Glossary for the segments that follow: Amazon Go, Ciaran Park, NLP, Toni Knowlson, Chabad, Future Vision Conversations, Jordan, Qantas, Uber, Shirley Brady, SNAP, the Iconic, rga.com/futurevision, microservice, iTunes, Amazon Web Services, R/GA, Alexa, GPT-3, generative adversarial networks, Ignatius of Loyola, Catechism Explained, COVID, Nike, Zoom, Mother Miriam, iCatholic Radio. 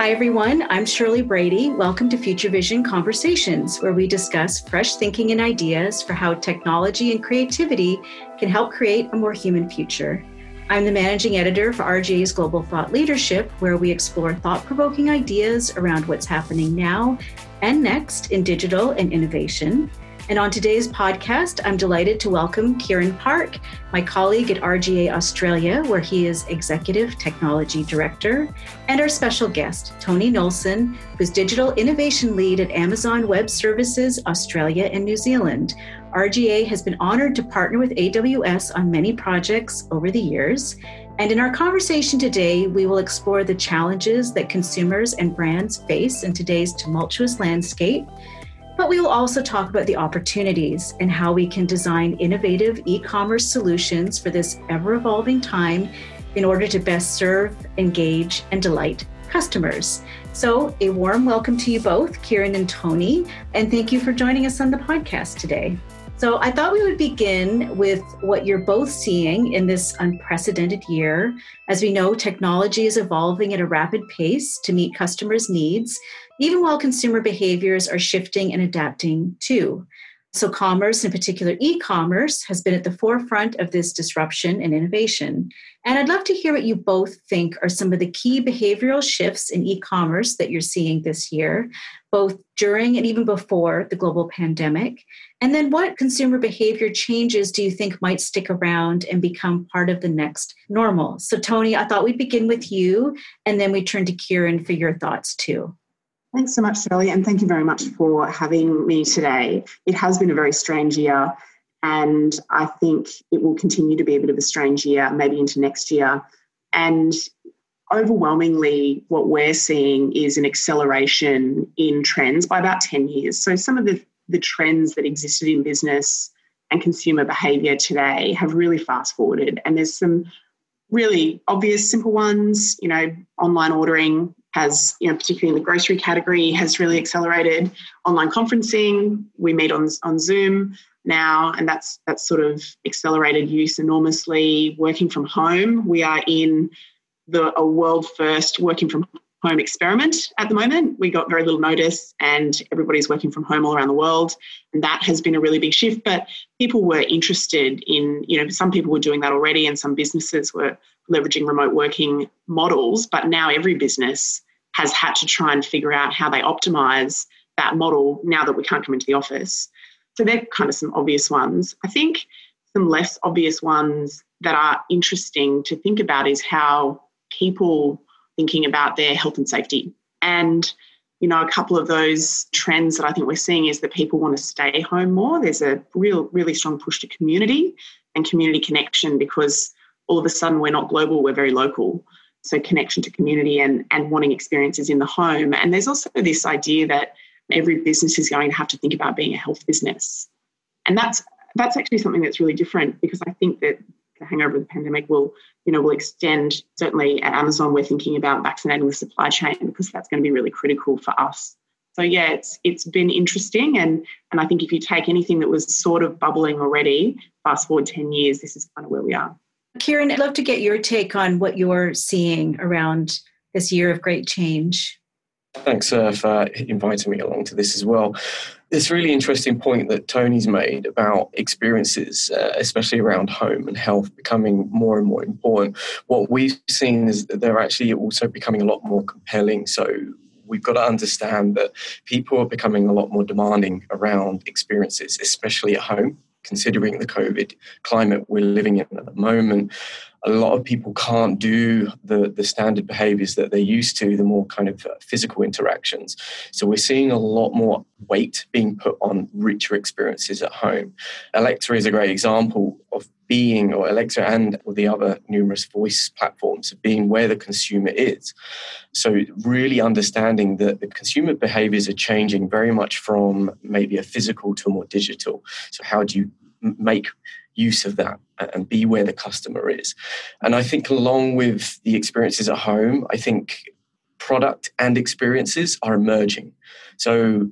Hi, everyone. I'm Shirley Brady. Welcome to Future Vision Conversations, where we discuss fresh thinking and ideas for how technology and creativity can help create a more human future. I'm the managing editor for R/GA's Global Thought Leadership, where we explore thought-provoking ideas around what's happening now and next in digital and innovation. And on today's podcast, I'm delighted to welcome Ciaran Park, my colleague at R/GA Australia, where he is Executive Technology Director, and our special guest, Toni Knowlson, who's Digital Innovation Lead at Amazon Web Services, Australia and New Zealand. R/GA has been honored to partner with AWS on many projects over the years. And in our conversation today, we will explore the challenges that consumers and brands face in today's tumultuous landscape. But we will also talk about the opportunities and how we can design innovative e-commerce solutions for this ever-evolving time in order to best serve, engage, and delight customers. So a warm welcome to you both, Ciaran and Toni, and thank you for joining us on the podcast today. So I thought we would begin with what you're both seeing in this unprecedented year. As we know, technology is evolving at a rapid pace to meet customers' needs, even while consumer behaviors are shifting and adapting too. So commerce, in particular e-commerce, has been at the forefront of this disruption and innovation. And I'd love to hear what you both think are some of the key behavioral shifts in e-commerce that you're seeing this year, both during and even before the global pandemic. And then what consumer behavior changes do you think might stick around and become part of the next normal? So Toni, I thought we'd begin with you, and then we turn to Ciaran for your thoughts too. Thanks so much, Shirley, and thank you very much for having me today. It has been a very strange year, and I think it will continue to be a bit of a strange year, maybe into next year. And overwhelmingly, what we're seeing is an acceleration in trends by about 10 years. So some of the trends that existed in business and consumer behaviour today have really fast-forwarded. And there's some really obvious, simple ones. You know, online ordering has, particularly in the grocery category, has really accelerated. Online conferencing, we meet on Zoom now, and that's sort of accelerated use enormously. Working from home, we are in a world first working from home experiment at the moment. We got very little notice and everybody's working from home all around the world. And that has been a really big shift, but people were interested in, some people were doing that already and some businesses were leveraging remote working models, but now every business has had to try and figure out how they optimize that model now that we can't come into the office. So they're kind of some obvious ones. I think some less obvious ones that are interesting to think about is how people thinking about their health and safety. And, a couple of those trends that I think we're seeing is that people want to stay home more. There's a really strong push to community and community connection because all of a sudden we're not global, we're very local. So connection to community and wanting experiences in the home. And there's also this idea that every business is going to have to think about being a health business. And that's actually something that's really different because I think that the hangover of the pandemic will extend. Certainly at Amazon, we're thinking about vaccinating the supply chain because that's going to be really critical for us. So yeah, it's been interesting. And I think if you take anything that was sort of bubbling already, fast forward 10 years, this is kind of where we are. Ciaran, I'd love to get your take on what you're seeing around this year of great change. Thanks for inviting me along to this as well. It's a really interesting point that Toni's made about experiences, especially around home and health, becoming more and more important. What we've seen is that they're actually also becoming a lot more compelling. So we've got to understand that people are becoming a lot more demanding around experiences, especially at home. Considering the COVID climate we're living in at the moment, a lot of people can't do the standard behaviours that they're used to, the more kind of physical interactions. So we're seeing a lot more weight being put on richer experiences at home. Alexa is a great example of being, or Alexa and all the other numerous voice platforms, of being where the consumer is. So really understanding that the consumer behaviours are changing very much from maybe a physical to a more digital. So how do you make use of that and be where the customer is? And I think along with the experiences at home, I think product and experiences are emerging. So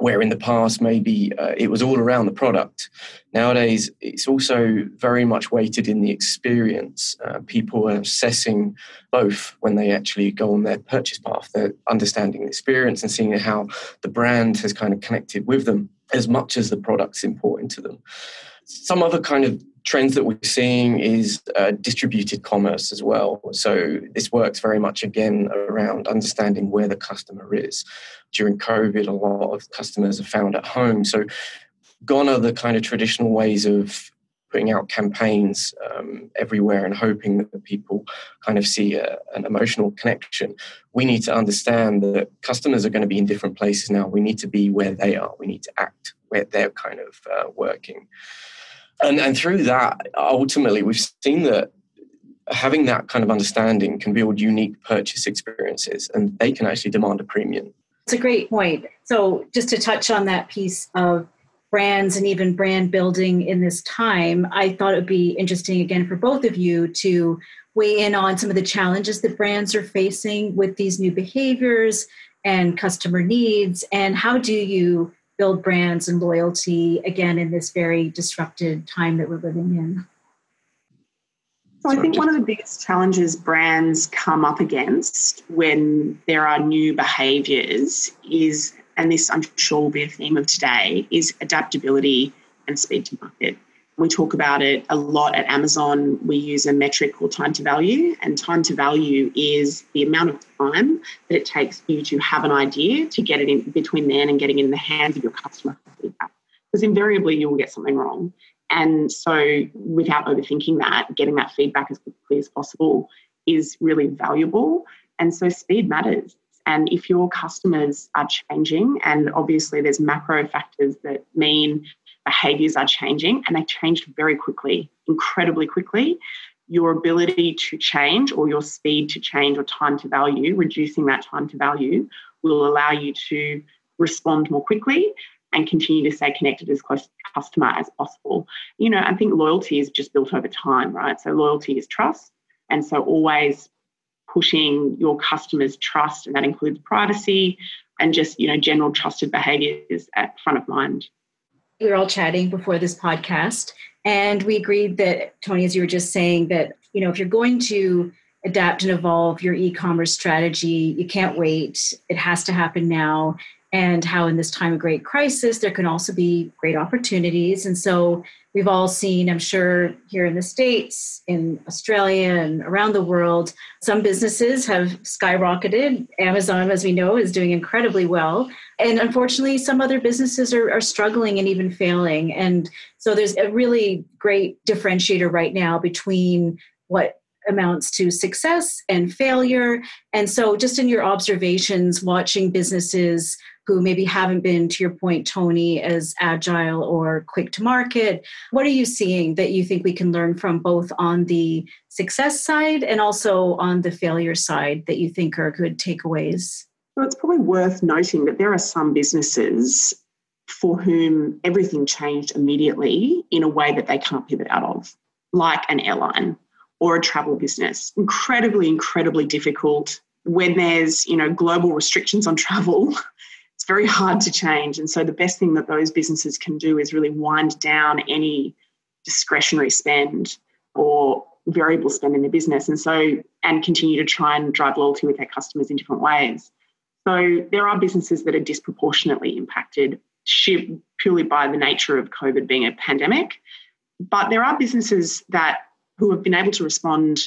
where in the past maybe it was all around the product. Nowadays, it's also very much weighted in the experience. People are assessing both when they actually go on their purchase path. They're understanding the experience and seeing how the brand has kind of connected with them as much as the product's important to them. Some other kind of trends that we're seeing is distributed commerce as well. So this works very much, again, around understanding where the customer is. During COVID, a lot of customers are found at home. So gone are the kind of traditional ways of putting out campaigns everywhere and hoping that the people kind of see an emotional connection. We need to understand that customers are going to be in different places now. We need to be where they are. We need to act where they're kind of working. And through that, ultimately, we've seen that having that kind of understanding can build unique purchase experiences, and they can actually demand a premium. It's a great point. So just to touch on that piece of brands and even brand building in this time, I thought it would be interesting, again, for both of you to weigh in on some of the challenges that brands are facing with these new behaviors and customer needs, and how do you build brands and loyalty, again, in this very disrupted time that we're living in? So I think one of the biggest challenges brands come up against when there are new behaviours is, and this I'm sure will be a theme of today, is adaptability and speed to market. We talk about it a lot at Amazon. We use a metric called time to value, and time to value is the amount of time that it takes you to have an idea to get it in between then and getting it in the hands of your customer feedback. Because invariably you will get something wrong. And so without overthinking that, getting that feedback as quickly as possible is really valuable. And so speed matters. And if your customers are changing, and obviously there's macro factors that mean behaviours are changing, and they changed very quickly, incredibly quickly, your ability to change or your speed to change or time to value, reducing that time to value will allow you to respond more quickly and continue to stay connected as close to the customer as possible. You know, I think loyalty is just built over time, right? So loyalty is trust. And so always pushing your customers' trust, and that includes privacy and just, you know, general trusted behaviours at front of mind. We were all chatting before this podcast, and we agreed that, Toni, as you were just saying, that, you know, if you're going to adapt and evolve your e-commerce strategy, you can't wait. It has to happen now. And how in this time of great crisis, there can also be great opportunities. And so we've all seen, I'm sure, here in the States, in Australia, and around the world, some businesses have skyrocketed. Amazon, as we know, is doing incredibly well. And unfortunately, some other businesses are struggling and even failing. And so there's a really great differentiator right now between what amounts to success and failure. And so just in your observations, watching businesses who maybe haven't been, to your point, Toni, as agile or quick to market, what are you seeing that you think we can learn from, both on the success side and also on the failure side, that you think are good takeaways? Well, it's probably worth noting that there are some businesses for whom everything changed immediately in a way that they can't pivot out of, like an airline or a travel business. Incredibly, incredibly difficult. When there's, you know, global restrictions on travel, it's very hard to change. And so the best thing that those businesses can do is really wind down any discretionary spend or variable spend in their business, and continue to try and drive loyalty with their customers in different ways. So there are businesses that are disproportionately impacted purely by the nature of COVID being a pandemic. But there are businesses that who have been able to respond,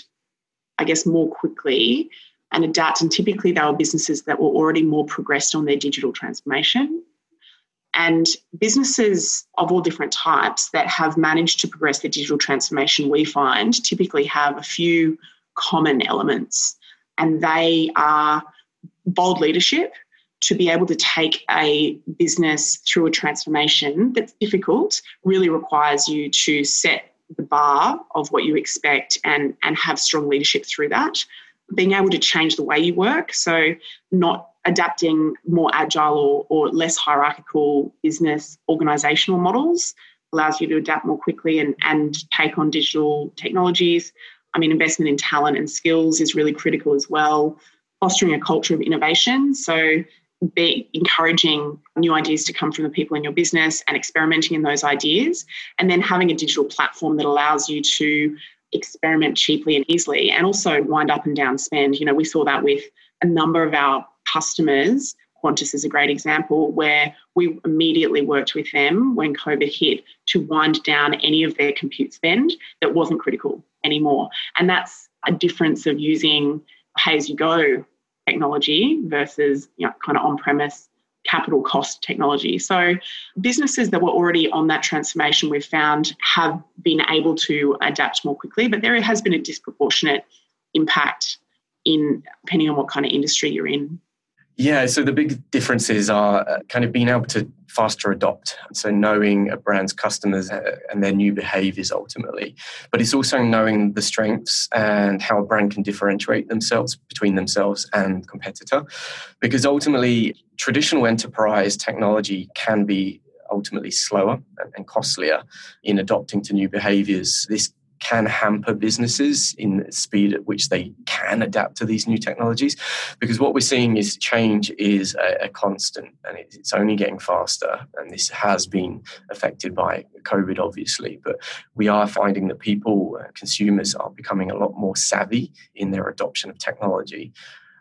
I guess, more quickly and adapt. And typically they were businesses that were already more progressed on their digital transformation, and businesses of all different types that have managed to progress their digital transformation, we find, typically have a few common elements, and they are bold leadership to be able to take a business through a transformation that's difficult. Really requires you to set the bar of what you expect and have strong leadership through that. Being able to change the way you work, so not adapting more agile or less hierarchical business organisational models, allows you to adapt more quickly and take on digital technologies. I mean, investment in talent and skills is really critical as well. Fostering a culture of innovation, so be encouraging new ideas to come from the people in your business and experimenting in those ideas, and then having a digital platform that allows you to experiment cheaply and easily, and also wind up and down spend. You know, we saw that with a number of our customers. Qantas is a great example, where we immediately worked with them when COVID hit to wind down any of their compute spend that wasn't critical anymore. And that's a difference of using pay-as-you-go technology versus, you know, kind of on-premise capital cost technology. So businesses that were already on that transformation, we've found, have been able to adapt more quickly, but there has been a disproportionate impact in depending on what kind of industry you're in. Yeah, so the big differences are kind of being able to faster adopt. So knowing a brand's customers and their new behaviours ultimately. But it's also knowing the strengths and how a brand can differentiate themselves between themselves and competitor. Because ultimately, traditional enterprise technology can be ultimately slower and costlier in adopting to new behaviours. This can hamper businesses in the speed at which they can adapt to these new technologies, because what we're seeing is change is a constant and it's only getting faster. And this has been affected by COVID, obviously, but we are finding that people, consumers, are becoming a lot more savvy in their adoption of technology.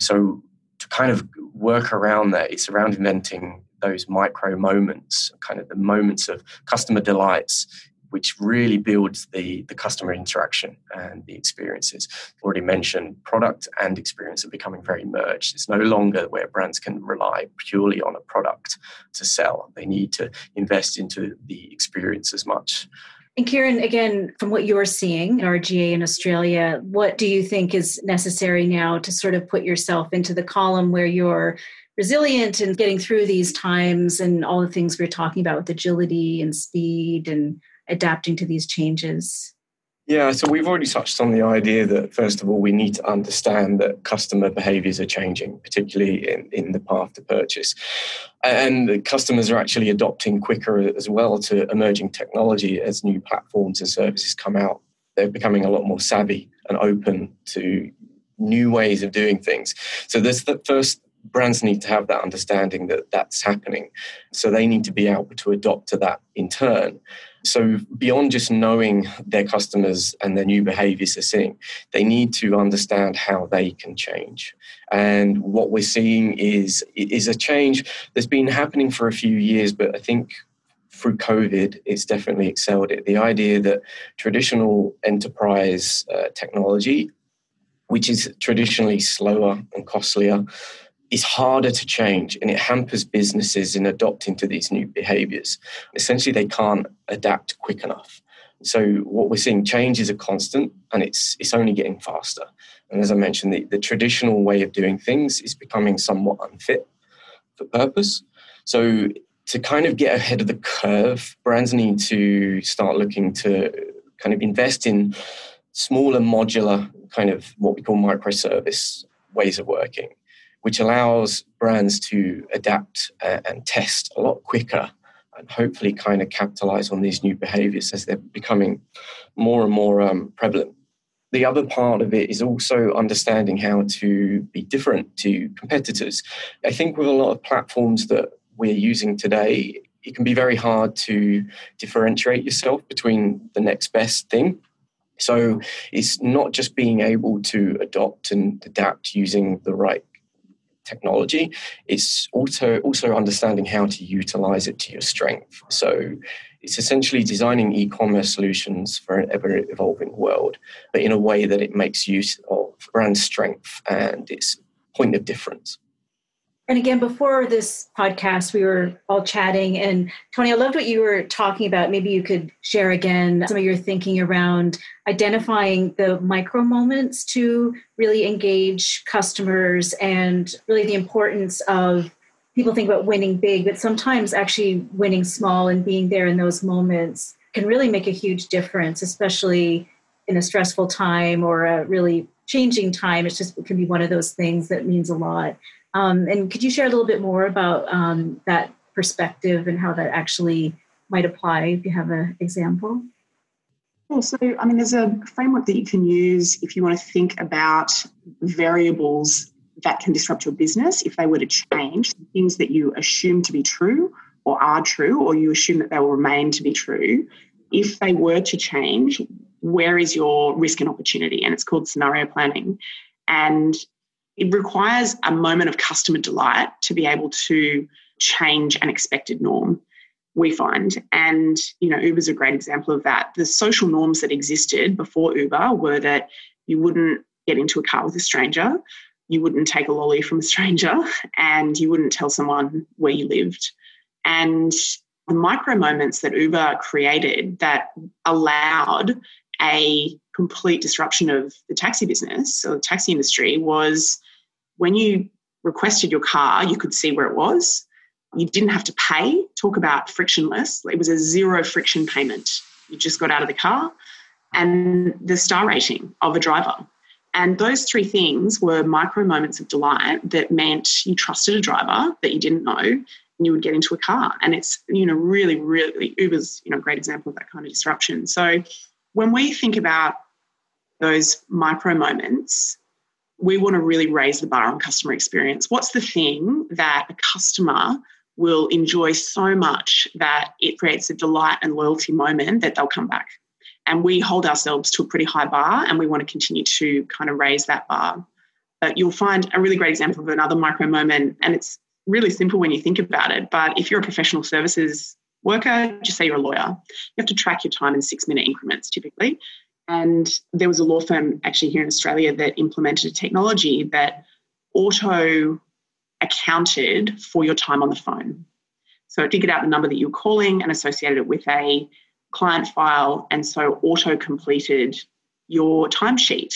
So to kind of work around that, it's around inventing those micro moments, kind of the moments of customer delights, which really builds the customer interaction and the experiences. I've already mentioned product and experience are becoming very merged. It's no longer where brands can rely purely on a product to sell. They need to invest into the experience as much. And Ciaran, again, from what you're seeing in R/GA in Australia, what do you think is necessary now to sort of put yourself into the column where you're resilient and getting through these times and all the things we're talking about with agility and speed and adapting to these changes? Yeah, so we've already touched on the idea that, first of all, we need to understand that customer behaviours are changing, particularly in the path to purchase. And the customers are actually adopting quicker as well to emerging technology as new platforms and services come out. They're becoming a lot more savvy and open to new ways of doing things. So that's the first. Brands need to have that understanding that that's happening. So they need to be able to adopt to that in turn. So beyond just knowing their customers and their new behaviours they're seeing, they need to understand how they can change. And what we're seeing is a change that's been happening for a few years, but I think through COVID, it's definitely excelled it. The idea that traditional enterprise technology, which is traditionally slower and costlier, it's harder to change, and it hampers businesses in adopting to these new behaviours. Essentially, they can't adapt quick enough. So what we're seeing, change is a constant, and it's only getting faster. And as I mentioned, the traditional way of doing things is becoming somewhat unfit for purpose. So to kind of get ahead of the curve, brands need to start looking to kind of invest in smaller modular kind of what we call microservice ways of working, which allows brands to adapt and test a lot quicker and hopefully kind of capitalize on these new behaviors as they're becoming more and more prevalent. The other part of it is also understanding how to be different to competitors. I think with a lot of platforms that we're using today, it can be very hard to differentiate yourself between the next best thing. So it's not just being able to adopt and adapt using the right technology, it's also understanding how to utilize it to your strength. So it's essentially designing e-commerce solutions for an ever-evolving world, but in a way that it makes use of brand strength and its point of difference. And again, before this podcast, we were all chatting, and Toni, I loved what you were talking about. Maybe you could share again some of your thinking around identifying the micro moments to really engage customers and really the importance of people think about winning big, but sometimes actually winning small and being there in those moments can really make a huge difference, especially in a stressful time or a really changing time. It's just, it can be one of those things that means a lot. And could you share a little bit more about that perspective and how that actually might apply if you have an example? Well, so, I mean, there's a framework that you can use if you want to think about variables that can disrupt your business if they were to change things that you assume to be true or are true, or you assume that they will remain to be true. If they were to change, where is your risk and opportunity? And it's called scenario planning. And it requires a moment of customer delight to be able to change an expected norm, we find. And, you know, Uber's a great example of that. The social norms that existed before Uber were that you wouldn't get into a car with a stranger, you wouldn't take a lolly from a stranger, and you wouldn't tell someone where you lived. And the micro moments that Uber created that allowed a complete disruption of the taxi business or the taxi industry was when you requested your car, you could see where it was. You didn't have to pay. Talk about frictionless. It was a zero friction payment. You just got out of the car. And the star rating of a driver. And those three things were micro moments of delight that meant you trusted a driver that you didn't know and you would get into a car. And it's, you know, really, really, Uber's, you know, a great example of that kind of disruption. So when we think about those micro moments, we want to really raise the bar on customer experience. What's the thing that a customer will enjoy so much that it creates a delight and loyalty moment that they'll come back? And we hold ourselves to a pretty high bar, and we want to continue to kind of raise that bar. But you'll find a really great example of another micro moment, and it's really simple when you think about it. But if you're a professional services worker, just say you're a lawyer, you have to track your time in 6-minute increments typically. And there was a law firm actually here in Australia that implemented a technology that auto accounted for your time on the phone. So it figured out the number that you were calling and associated it with a client file, and so auto-completed your timesheet.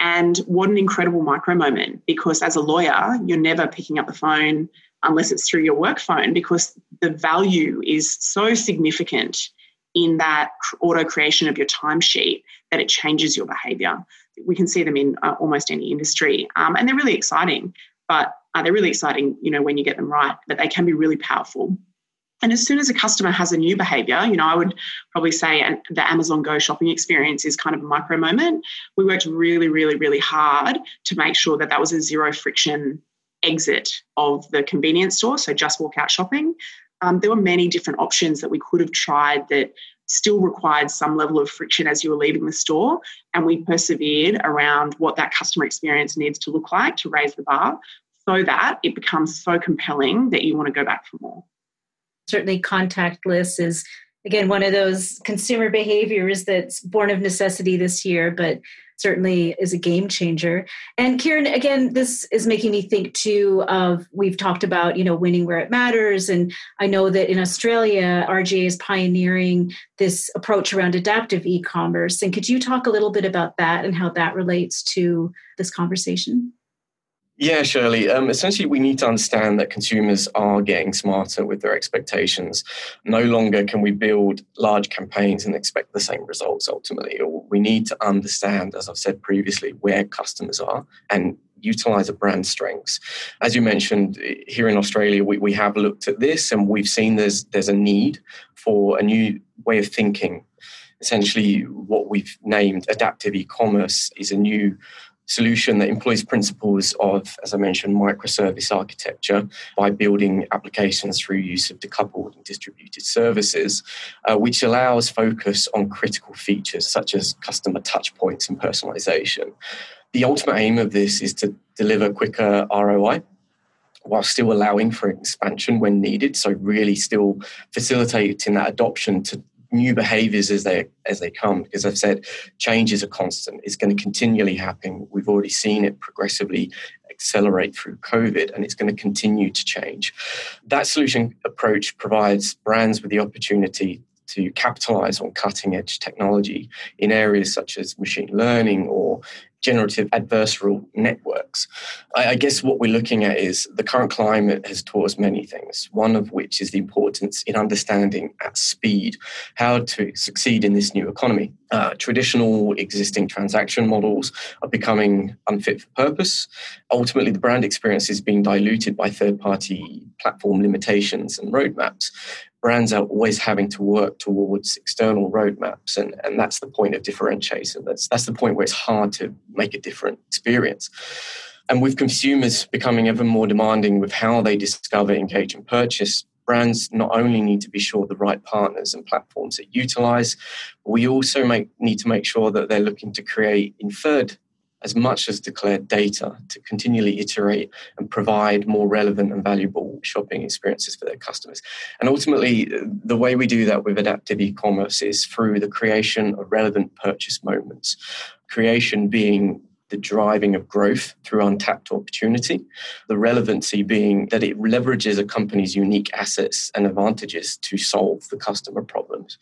And what an incredible micro moment, because as a lawyer, you're never picking up the phone unless it's through your work phone, because the value is so significant in that auto-creation of your timesheet that it changes your behaviour. We can see them in almost any industry, and they're really exciting, but they're really exciting, you know, when you get them right, but they can be really powerful. And as soon as a customer has a new behaviour, you know, I would probably say the Amazon Go shopping experience is kind of a micro moment. We worked really, really, really hard to make sure that that was a zero friction exit of the convenience store, so just walk out shopping. There were many different options that we could have tried that still required some level of friction as you were leaving the store, and we persevered around what that customer experience needs to look like to raise the bar so that it becomes so compelling that you want to go back for more. Certainly contactless is, again, one of those consumer behaviors that's born of necessity this year, but certainly is a game changer. And Ciaran, again, this is making me think too of, we've talked about, you know, winning where it matters. And I know that in Australia, R/GA is pioneering this approach around adaptive e-commerce. And could you talk a little bit about that and how that relates to this conversation? Yeah, Shirley. Essentially, we need to understand that consumers are getting smarter with their expectations. No longer can we build large campaigns and expect the same results ultimately. Or we need to understand, as I've said previously, where customers are and utilise a brand's strengths. As you mentioned, here in Australia, we have looked at this and we've seen there's a need for a new way of thinking. Essentially, what we've named adaptive e-commerce is a new solution that employs principles of, as I mentioned, microservice architecture by building applications through use of decoupled and distributed services, which allows focus on critical features such as customer touchpoints and personalization. The ultimate aim of this is to deliver quicker ROI while still allowing for expansion when needed, so really still facilitating that adoption to new behaviours as they come, because I've said change is a constant. It's going to continually happen. We've already seen it progressively accelerate through COVID, and it's going to continue to change. That solution approach provides brands with the opportunity to capitalise on cutting-edge technology in areas such as machine learning or generative adversarial networks. I guess what we're looking at is the current climate has taught us many things, one of which is the importance in understanding at speed how to succeed in this new economy. Traditional existing transaction models are becoming unfit for purpose. Ultimately, the brand experience is being diluted by third-party platform limitations and roadmaps. Brands are always having to work towards external roadmaps, and that's the point of differentiation. That's the point where it's hard to make a different experience. And with consumers becoming ever more demanding with how they discover, engage, and purchase, brands not only need to be sure the right partners and platforms that utilise, but we also need to make sure that they're looking to create inferred as much as declared data to continually iterate and provide more relevant and valuable shopping experiences for their customers. And ultimately, the way we do that with adaptive e-commerce is through the creation of relevant purchase moments, creation being the driving of growth through untapped opportunity, the relevancy being that it leverages a company's unique assets and advantages to solve the customer problems.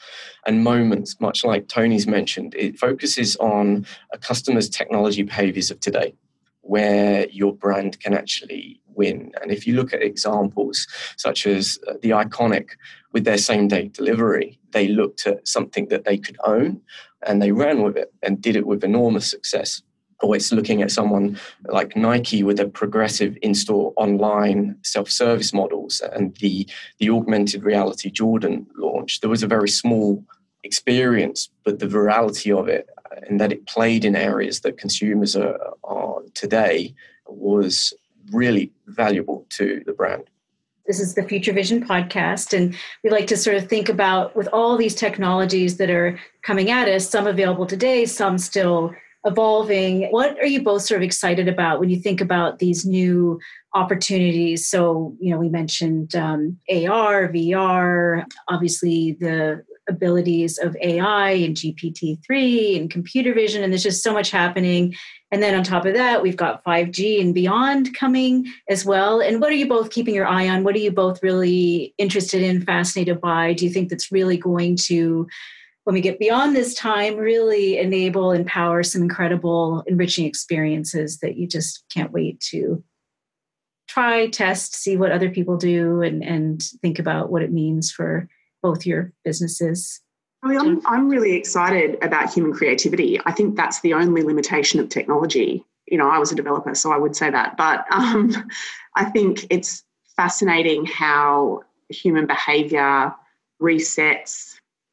And moments, much like Tony's mentioned, it focuses on a customer's technology behaviours of today, where your brand can actually win. And if you look at examples such as the Iconic with their same-day delivery, they looked at something that they could own and they ran with it and did it with enormous success. Or it's looking at someone like Nike with a progressive in-store online self-service models and the augmented reality Jordan launch. There was a very small experience, but the virality of it and that it played in areas that consumers are today was really valuable to the brand. This is the Future Vision podcast, and we like to sort of think about with all these technologies that are coming at us, some available today, some still evolving. What are you both sort of excited about when you think about these new opportunities? So, you know, we mentioned AR, VR, obviously the abilities of AI and GPT-3 and computer vision, and there's just so much happening. And then on top of that, we've got 5G and beyond coming as well. And what are you both keeping your eye on? What are you both really interested in, fascinated by? Do you think that's really going to, when we get beyond this time, really enable and empower some incredible, enriching experiences that you just can't wait to try, test, see what other people do, and think about what it means for both your businesses? I mean, I'm really excited about human creativity. I think that's the only limitation of technology. You know, I was a developer, so I would say that. But I think it's fascinating how human behavior resets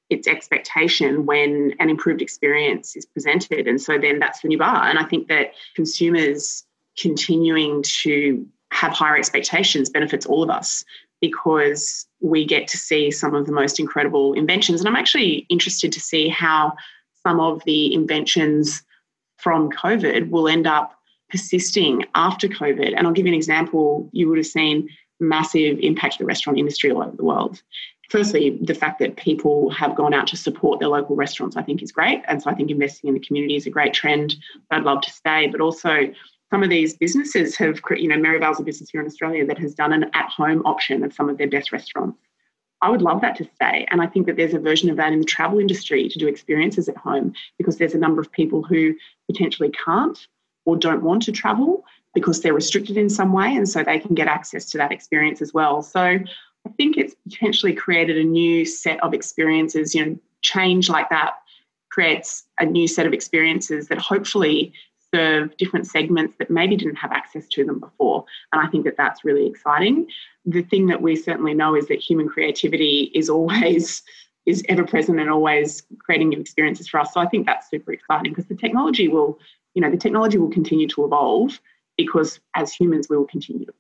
its expectation when an improved experience is presented. And so then that's the new bar. And I think that consumers continuing to have higher expectations benefits all of us because we get to see some of the most incredible inventions. And I'm actually interested to see how some of the inventions from COVID will end up persisting after COVID. And I'll give you an example. You would have seen massive impact to the restaurant industry all over the world. Firstly, the fact that people have gone out to support their local restaurants, I think, is great. And so I think investing in the community is a great trend that I'd love to stay. But also some of these businesses have, you know, Maryvale's a business here in Australia that has done an at-home option of some of their best restaurants. I would love that to stay. And I think that there's a version of that in the travel industry to do experiences at home because there's a number of people who potentially can't or don't want to travel because they're restricted in some way. And so they can get access to that experience as well. So I think it's potentially created a new set of experiences. You know, change like that creates a new set of experiences that hopefully serve different segments that maybe didn't have access to them before. And I think that that's really exciting. The thing that we certainly know is that human creativity is ever present and always creating new experiences for us. So I think that's super exciting because the technology will continue to evolve because as humans, we will continue to evolve.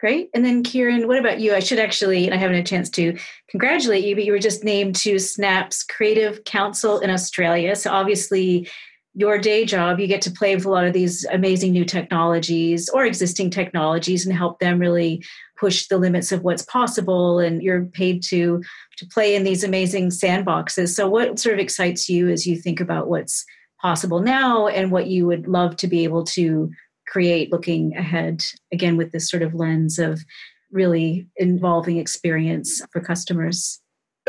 Great. And then Ciaran, what about you? I should actually, and I haven't had a chance to congratulate you, but you were just named to SNAP's Creative Council in Australia. So obviously your day job, you get to play with a lot of these amazing new technologies or existing technologies and help them really push the limits of what's possible. And you're paid to play in these amazing sandboxes. So what sort of excites you as you think about what's possible now and what you would love to be able to create looking ahead, again, with this sort of lens of really involving experience for customers?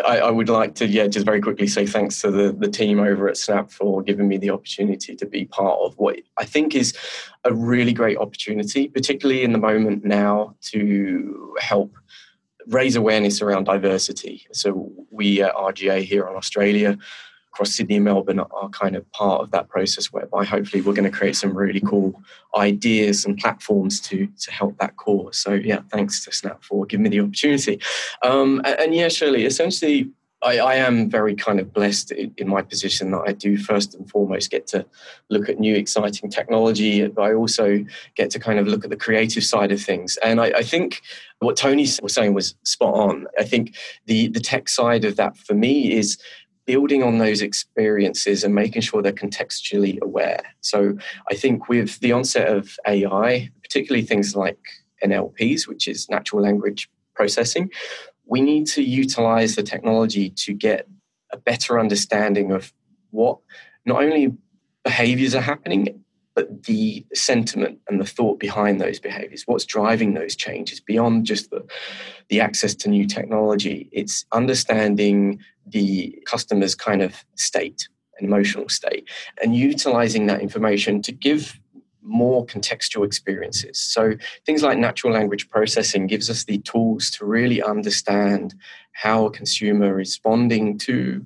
I would like to, just very quickly say thanks to the team over at SNAP for giving me the opportunity to be part of what I think is a really great opportunity, particularly in the moment now, to help raise awareness around diversity. So we at R/GA here in Australia, across Sydney and Melbourne, are kind of part of that process whereby hopefully we're going to create some really cool ideas and platforms to help that cause. So, thanks to SNAP for giving me the opportunity. Shirley, essentially, I am very kind of blessed in my position that I do first and foremost get to look at new exciting technology, but I also get to kind of look at the creative side of things. And I think what Toni was saying was spot on. I think the tech side of that for me is building on those experiences and making sure they're contextually aware. So I think with the onset of AI, particularly things like NLPs, which is natural language processing, we need to utilize the technology to get a better understanding of what not only behaviors are happening, but the sentiment and the thought behind those behaviors, what's driving those changes beyond just the access to new technology. It's understanding the customer's kind of state, an emotional state, and utilizing that information to give more contextual experiences. So things like natural language processing gives us the tools to really understand how a consumer is responding to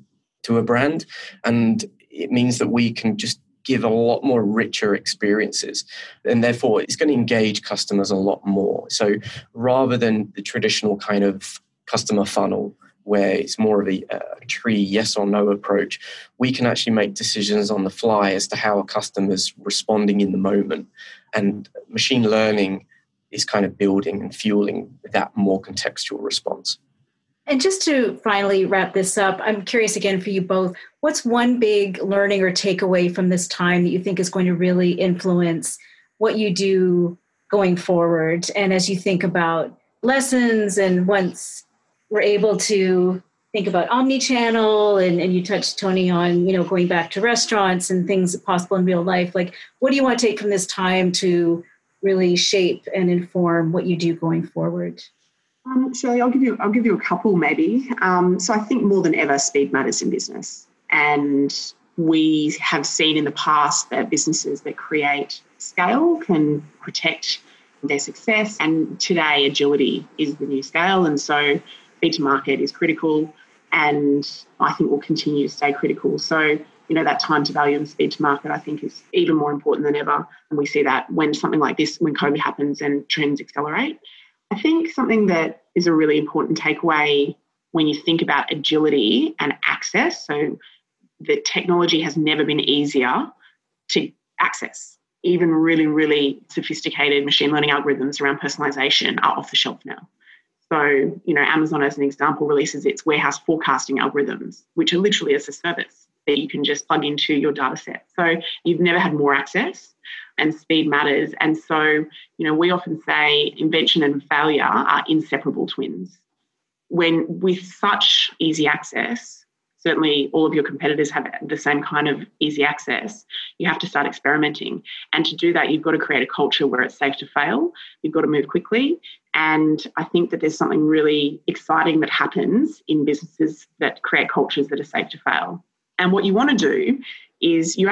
a brand. And it means that we can just give a lot more richer experiences. And therefore, it's going to engage customers a lot more. So rather than the traditional kind of customer funnel, where it's more of a tree yes or no approach, we can actually make decisions on the fly as to how a customer's responding in the moment. And machine learning is kind of building and fueling that more contextual response. And just to finally wrap this up, I'm curious again for you both, what's one big learning or takeaway from this time that you think is going to really influence what you do going forward? And as you think about lessons and once we're able to think about omni-channel and you touched, Toni, on, you know, going back to restaurants and things possible in real life. Like, what do you want to take from this time to really shape and inform what you do going forward? Shirley, I'll give you a couple maybe. So I think more than ever, speed matters in business. And we have seen in the past that businesses that create scale can protect their success. And today, agility is the new scale. And so speed to market is critical, and I think will continue to stay critical. So, you know, that time to value and speed to market, I think, is even more important than ever. And we see that when something like this, when COVID happens and trends accelerate. I think something that is a really important takeaway when you think about agility and access, so the technology has never been easier to access. Even really, really sophisticated machine learning algorithms around personalization are off the shelf now. So, you know, Amazon, as an example, releases its warehouse forecasting algorithms, which are literally as a service that you can just plug into your data set. So you've never had more access, and speed matters. And so, you know, we often say invention and failure are inseparable twins. When with such easy access, certainly all of your competitors have the same kind of easy access, you have to start experimenting. And to do that, you've got to create a culture where it's safe to fail. You've got to move quickly. And I think that there's something really exciting that happens in businesses that create cultures that are safe to fail. And what you want to do is you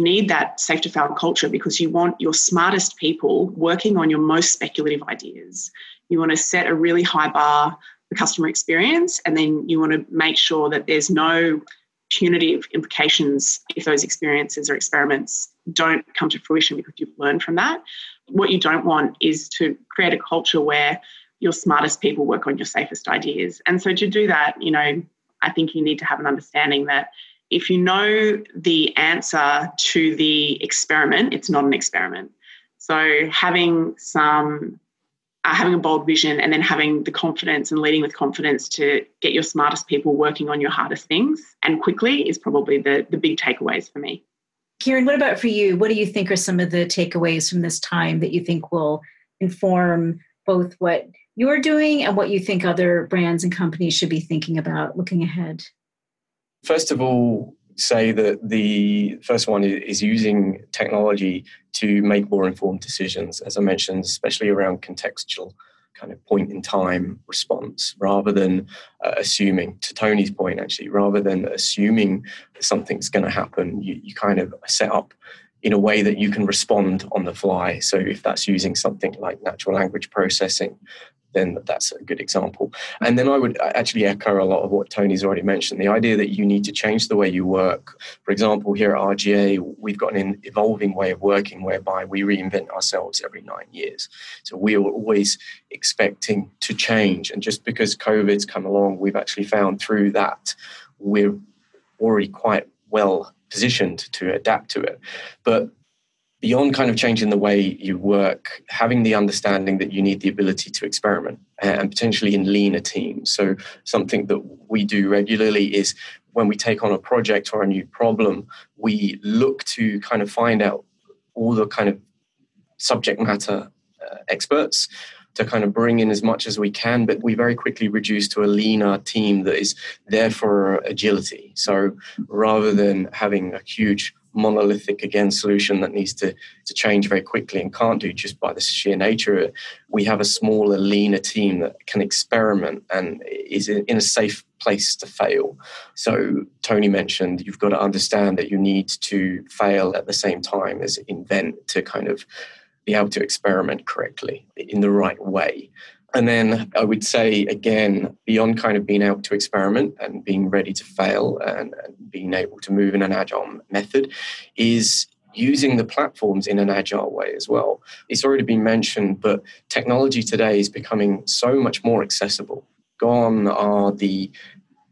need that safe to fail culture because you want your smartest people working on your most speculative ideas. You want to set a really high bar for customer experience, and then you want to make sure that there's no punitive implications if those experiences or experiments don't come to fruition because you've learned from that. What you don't want is to create a culture where your smartest people work on your safest ideas. And so to do that, you know, I think you need to have an understanding that if you know the answer to the experiment, it's not an experiment. So having a bold vision and then having the confidence and leading with confidence to get your smartest people working on your hardest things and quickly is probably the big takeaways for me. Ciaran, what about for you? What do you think are some of the takeaways from this time that you think will inform both what you're doing and what you think other brands and companies should be thinking about looking ahead? First of all, say that the first one is using technology to make more informed decisions, as I mentioned, especially around contextual kind of point in time response, rather than assuming, to Toni's point actually, rather than assuming something's going to happen, you kind of set up in a way that you can respond on the fly. So if that's using something like natural language processing, then that's a good example. And then I would actually echo a lot of what Tony's already mentioned, the idea that you need to change the way you work. For example, here at R/GA, we've got an evolving way of working whereby we reinvent ourselves every 9 years. So we are always expecting to change. And just because COVID's come along, we've actually found through that we're already quite well positioned to adapt to it. But beyond kind of changing the way you work, having the understanding that you need the ability to experiment and potentially in leaner teams. So something that we do regularly is when we take on a project or a new problem, we look to kind of find out all the kind of subject matter experts to kind of bring in as much as we can, but we very quickly reduce to a leaner team that is there for agility. So rather than having a huge monolithic, again, solution that needs to change very quickly and can't do just by the sheer nature of it, we have a smaller, leaner team that can experiment and is in a safe place to fail. So Tony mentioned you've got to understand that you need to fail at the same time as invent to kind of be able to experiment correctly in the right way. And then I would say, again, beyond kind of being able to experiment and being ready to fail and being able to move in an agile method is using the platforms in an agile way as well. It's already been mentioned, but technology today is becoming so much more accessible. Gone are the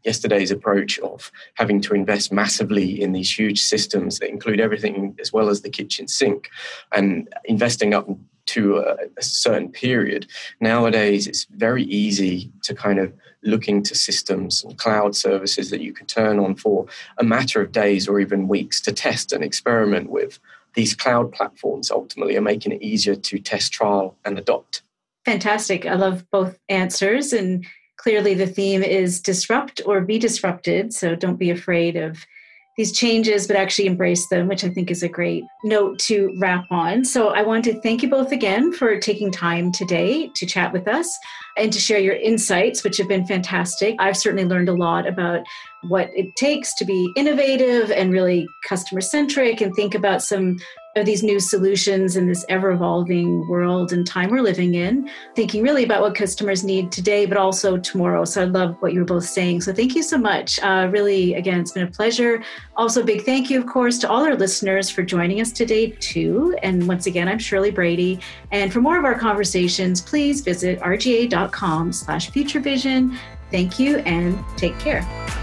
yesterday's approach of having to invest massively in these huge systems that include everything as well as the kitchen sink and investing up to a certain period. Nowadays, it's very easy to kind of look into systems and cloud services that you can turn on for a matter of days or even weeks to test and experiment with. These cloud platforms ultimately are making it easier to test, trial, and adopt. Fantastic. I love both answers. And clearly the theme is disrupt or be disrupted. So don't be afraid of these changes, but actually embrace them, which I think is a great note to wrap on. So I want to thank you both again for taking time today to chat with us and to share your insights, which have been fantastic. I've certainly learned a lot about what it takes to be innovative and really customer-centric and think about some of these new solutions in this ever-evolving world and time we're living in, thinking really about what customers need today, but also tomorrow. So I love what you were both saying. So thank you so much. Really, again, it's been a pleasure. Also, big thank you, of course, to all our listeners for joining us today, too. And once again, I'm Shirley Brady. And for more of our conversations, please visit rga.com/futurevision. Thank you and take care.